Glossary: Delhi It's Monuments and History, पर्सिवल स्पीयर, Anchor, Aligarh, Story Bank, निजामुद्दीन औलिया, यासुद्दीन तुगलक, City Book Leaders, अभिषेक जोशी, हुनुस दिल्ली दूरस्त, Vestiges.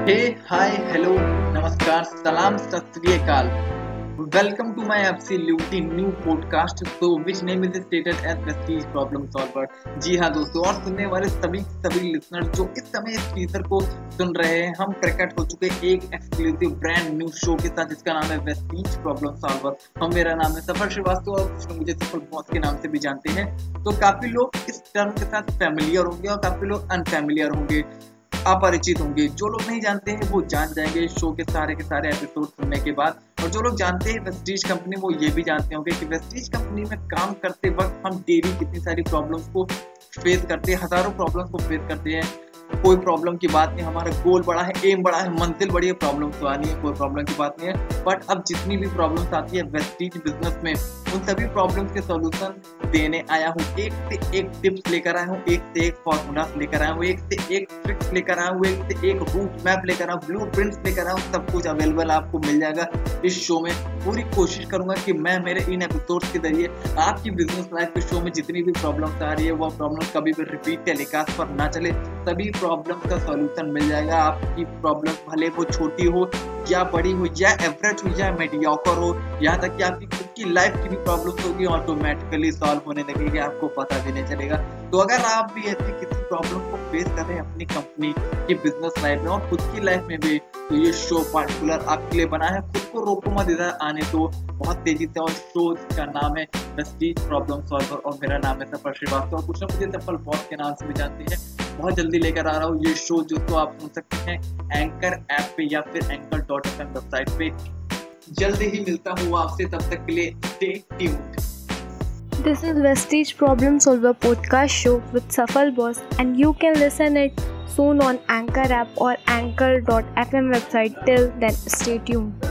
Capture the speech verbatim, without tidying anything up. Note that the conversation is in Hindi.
हे हाय हेलो नमस्कार सलाम Sat Sri Akal welcome to my absolutely new podcast show which name is stated as vestiges problem solver. जी हाँ दोस्तों, और सुनने वाले सभी सभी लिसनर जो इस समय इस फीचर को सुन रहे हैं, हम प्रकट हो चुके एक एक्सक्लूसिव ब्रांड न्यू शो के साथ जिसका नाम है वेस्टीज प्रॉब्लम सॉल्वर। हम मेरा नाम है सफर श्रीवास्तव और मुझे सफर बॉस के नाम से भी जानते हैं। तो काफी लोग इस टर्म के साथ फैमिलियर होंगे और काफी लोग अनफैमिलियर होंगे, अपरिचित होंगे। जो लोग नहीं जानते हैं वो जान जाएंगे शो के सारे के सारे एपिसोड सुनने के बाद, और जो लोग जानते हैं वेस्टीज कंपनी वो ये भी जानते होंगे कि वेस्टीज कंपनी में काम करते वक्त हम डेली कितनी सारी प्रॉब्लम्स को फेस करते हैं, हजारों प्रॉब्लम्स को फेस करते हैं। कोई प्रॉब्लम की बात नहीं, हमारा गोल बड़ा है, एम बड़ा है, मंजिल बड़ी है, प्रॉब्लम तो आनी है, कोई प्रॉब्लम की बात नहीं है। बट अब जितनी भी प्रॉब्लम्स आती है वेस्टीज बिजनेस में, उन सभी प्रॉब्लम्स के सॉल्यूशन देने आया हूँ। एक से एक टिप्स लेकर आया हूँ, एक से एक फॉर्मूलास लेकर आया हूँ, एक से एक ट्रिक्स लेकर आया हूँ, एक से एक रूट मैप लेकर आया हूँ, ब्लू प्रिंट्स लेकर आया हूँ। सब कुछ अवेलेबल आपको मिल जाएगा इस शो में। पूरी कोशिश करूंगा कि मैं मेरे इन एपिसोड्स के जरिए आपकी बिजनेस लाइफ के शो में जितनी भी प्रॉब्लम्स आ रही है वह प्रॉब्लम कभी भी रिपीट टेलीकास्ट पर ना चले। सभी प्रॉब्लम का सॉल्यूशन मिल जाएगा। आपकी प्रॉब्लम भले वो छोटी हो या बड़ी हो या एवरेज हो या मीडियोकर हो, यहाँ तक कि आपकी खुद की लाइफ की भी प्रॉब्लम्स होगी ऑटोमेटिकली सॉल्व होने लगेगी, आपको पता भी नहीं चलेगा। तो अगर आप भी ऐसी किसी प्रॉब्लम को फेस कर रहे हैं अपनी कंपनी की बिजनेस लाइफ में और खुद की लाइफ में भी, तो ये शो पार्टिकुलर आपके लिए बना है। खुद को रोको मत, इधर आने तो बहुत तेजी से। और शो का नाम है वेस्टीज प्रॉब्लम सॉल्वर और मेरा नाम है सफल श्रीवास्तव और कुछ लोग मुझे सफल बॉस के नाम से भी जानते हैं। बहुत जल्दी लेकर आ रहा हूँ ये शो, जिसको आप सुन सकते हैं एंकर ऐप पे या फिर anchor dot F M website पे। जल्दी ही मिलता हूँ आपसे, तब तक के लिए stay tuned. This is Vestige Problem Solver podcast show with Safal Boss, and you can listen it soon on Anchor app or anchor.fm website. Till then, stay tuned.